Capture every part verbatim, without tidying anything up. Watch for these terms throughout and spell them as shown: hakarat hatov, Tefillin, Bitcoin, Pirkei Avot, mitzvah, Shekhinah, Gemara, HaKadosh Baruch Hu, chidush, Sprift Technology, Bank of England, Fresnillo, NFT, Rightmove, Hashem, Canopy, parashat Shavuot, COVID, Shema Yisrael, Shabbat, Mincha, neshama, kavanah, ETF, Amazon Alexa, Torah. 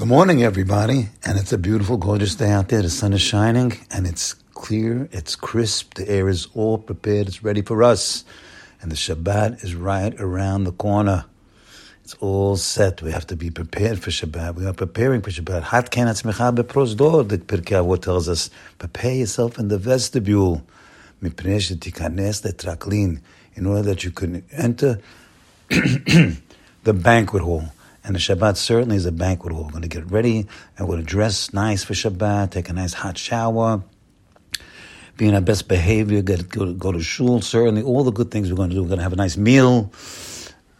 Good morning, everybody, and it's a beautiful, gorgeous day out there. The sun is shining, and it's clear, it's crisp, the air is all prepared, it's ready for us, and the Shabbat is right around the corner. It's all set. We have to be prepared for Shabbat. We are preparing for Shabbat. Hatken atzmecha beprosdor, the Pirkei Avot tells us. Prepare yourself in the vestibule, mipnei shetikanes letraklin, in order that you can enter the banquet hall. And the Shabbat certainly is a banquet hall. We're going to get ready and we're going to dress nice for Shabbat, take a nice hot shower, be in our best behavior, get, go, go to shul, certainly all the good things we're going to do. We're going to have a nice meal.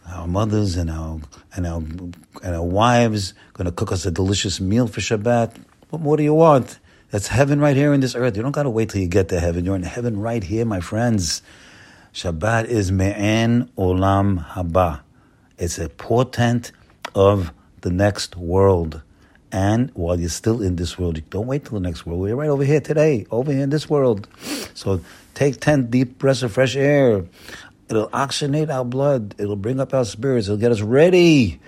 Our mothers and our and our, and our wives are going to cook us a delicious meal for Shabbat. What more do you want? That's heaven right here on this earth. You don't got to wait till you get to heaven. You're in heaven right here, my friends. Shabbat is me'en olam haba. It's a portent of the next world. And while you're still in this world, you don't wait till the next world. We're right over here today, over here in this world. So take ten deep breaths of fresh air. It'll oxygenate our blood. It'll bring up our spirits. It'll get us ready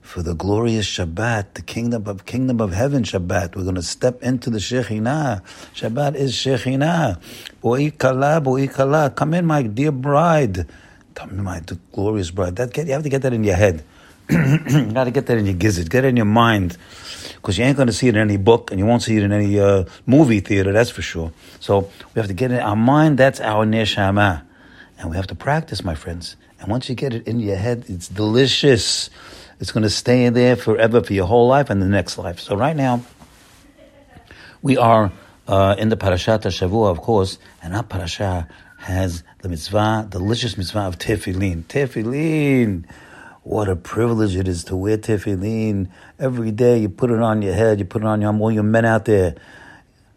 for the glorious Shabbat, the kingdom of kingdom of heaven Shabbat. We're going to step into the Shekhinah. Shabbat is Shekhinah. Bo'i kala, bo'i kala. Come in, my dear bride. Come in, my glorious bride. That get, you have to get that in your head. You got to get that in your gizzard. Get it in your mind. Because you ain't going to see it in any book and you won't see it in any uh, movie theater, that's for sure. So we have to get it in our mind. That's our neshama. And we have to practice, my friends. And once you get it in your head, it's delicious. It's going to stay in there forever for your whole life and the next life. So right now, we are uh, in the parashat Shavuot, of course. And our parasha has the mitzvah, delicious mitzvah of Tefillin. Tefillin! What a privilege it is to wear tefillin. Every day you put it on your head, you put it on your arm, all your men out there.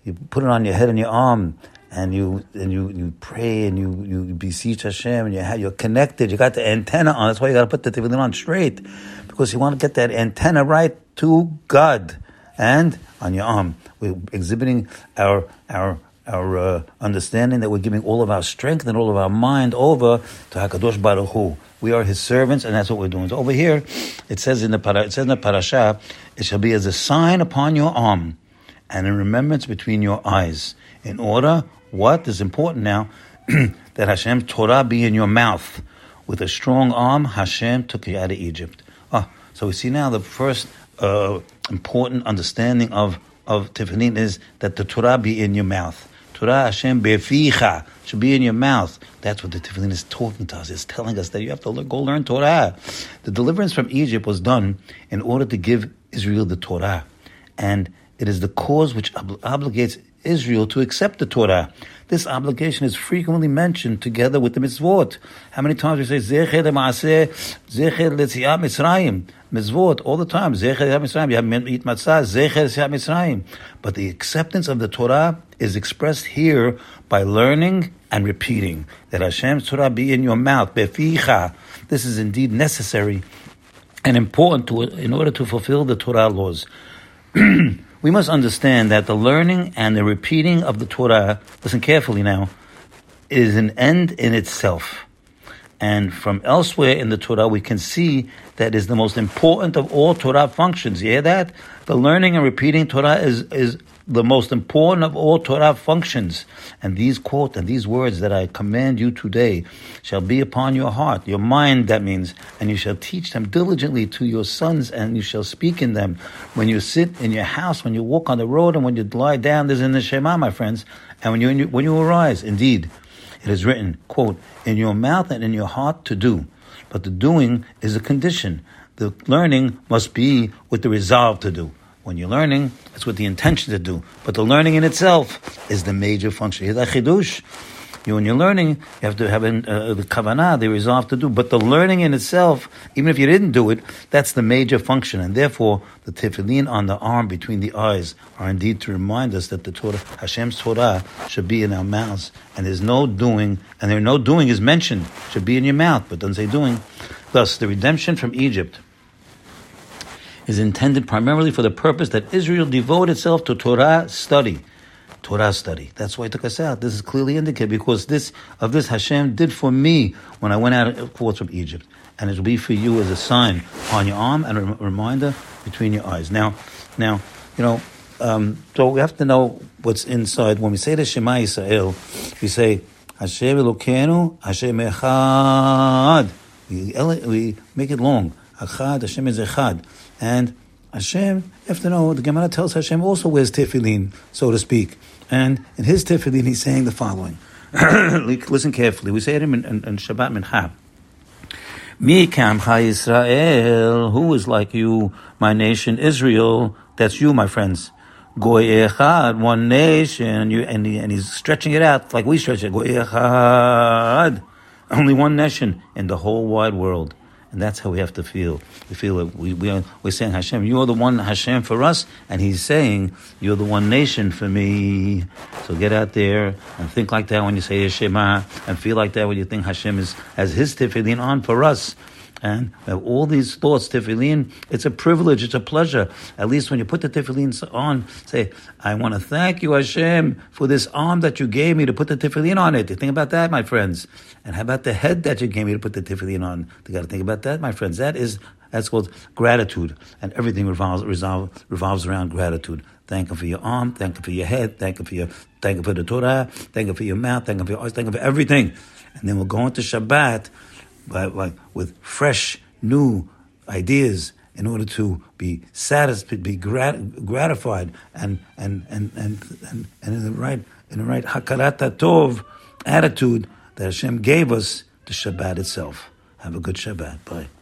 You put it on your head and your arm, and you and you, you pray and you, you beseech Hashem, and you're, you're connected. You got the antenna on. That's why you got to put the tefillin on straight, because you want to get that antenna right to God. And on your arm, we're exhibiting our our our uh, understanding that we're giving all of our strength and all of our mind over to HaKadosh Baruch Hu. We are His servants, and that's what we're doing. So over here, it says in the para, it says in the parasha, it shall be as a sign upon your arm, and a remembrance between your eyes. In order, what is important now, that Hashem's Torah be in your mouth. With a strong arm, Hashem took you out of Egypt. Ah, so we see now the first uh, important understanding of of Tefillin is that the Torah be in your mouth. Torah Hashem beficha should be in your mouth. That's what the Tefillin is talking to us. It's telling us that you have to go learn Torah. The deliverance from Egypt was done in order to give Israel the Torah. And it is the cause which ob- obligates Israel to accept the Torah. This obligation is frequently mentioned together with the mitzvot. How many times we say, Zecher le'maaseh, Zecher le'tziat Mitzrayim. Mitzvot, all the time. Zecher le'tziat Mitzrayim. You haven't eaten matzah, Zecher le'tziat Mitzrayim. But the acceptance of the Torah is expressed here by learning and repeating. That Hashem's Torah be in your mouth. Beficha. This is indeed necessary and important to in order to fulfill the Torah laws. We must understand that the learning and the repeating of the Torah, listen carefully now, is an end in itself. And from elsewhere in the Torah, we can see that is the most important of all Torah functions. You hear that? The learning and repeating Torah is, is the most important of all Torah functions. And these quote and these words that I command you today shall be upon your heart, your mind, that means, and you shall teach them diligently to your sons, and you shall speak in them when you sit in your house, when you walk on the road, and when you lie down. There's in the Shema, my friends, and when you when you arise, indeed. It is written, quote, in your mouth and in your heart to do. But the doing is a condition. The learning must be with the resolve to do. When you're learning, it's with the intention to do. But the learning in itself is the major function. Here's that chidush. You, when you're learning, you have to have an, uh, the kavanah, the resolve to do. But the learning in itself, even if you didn't do it, that's the major function. And therefore, the tefillin on the arm between the eyes are indeed to remind us that the Torah, Hashem's Torah, should be in our mouths. And there's no doing, and there no doing is mentioned. It should be in your mouth, but doesn't say doing. Thus, the redemption from Egypt is intended primarily for the purpose that Israel devote itself to Torah study. Torah study. That's why he took us out. This is clearly indicated because this of this Hashem did for me when I went out of course from Egypt. and it'll be for you as a sign on your arm and a reminder between your eyes. Now, now, you know, um, so we have to know what's inside. When we say the Shema Yisrael, we say, Hashem Elokeinu, Hashem Echad. We, we make it long. Echad, Hashem is Echad. And Hashem, you have to know, the Gemara tells Hashem also wears Tefillin, so to speak. And in his Tefillin, he's saying the following. Listen carefully. We say it in, in, in Shabbat Mincha. Mi kamcha Yisrael, who is like you, my nation Israel? That's you, my friends. Goy echad, one nation. You, and, he, and he's stretching it out like we stretch it. Goy echad, only one nation in the whole wide world. And that's how we have to feel. We feel that we, we are, we're saying, Hashem, you are the one Hashem for us. And he's saying, you're the one nation for me. So get out there and think like that when you say Shema, and feel like that when you think Hashem is, has his Tefillin on for us. And have all these thoughts, Tefillin, it's a privilege, it's a pleasure. At least when you put the Tefillin on, say, I want to thank you, Hashem, for this arm that you gave me to put the Tefillin on it. You think about that, my friends. And how about the head that you gave me to put the Tefillin on? You got to think about that, my friends. That is, that's called gratitude. And everything revolves, revolves, revolves around gratitude. Thank him for your arm, thank him for your head, thank him for your, thank him for the Torah, thank him for your mouth, thank him for your eyes, thank him for everything. And then we'll go into Shabbat, But, like, with fresh, new ideas in order to be satisfied, be grat- gratified, and and, and, and, and and in the right in the right hakarat hatov attitude that Hashem gave us to Shabbat itself. Have a good Shabbat. Bye.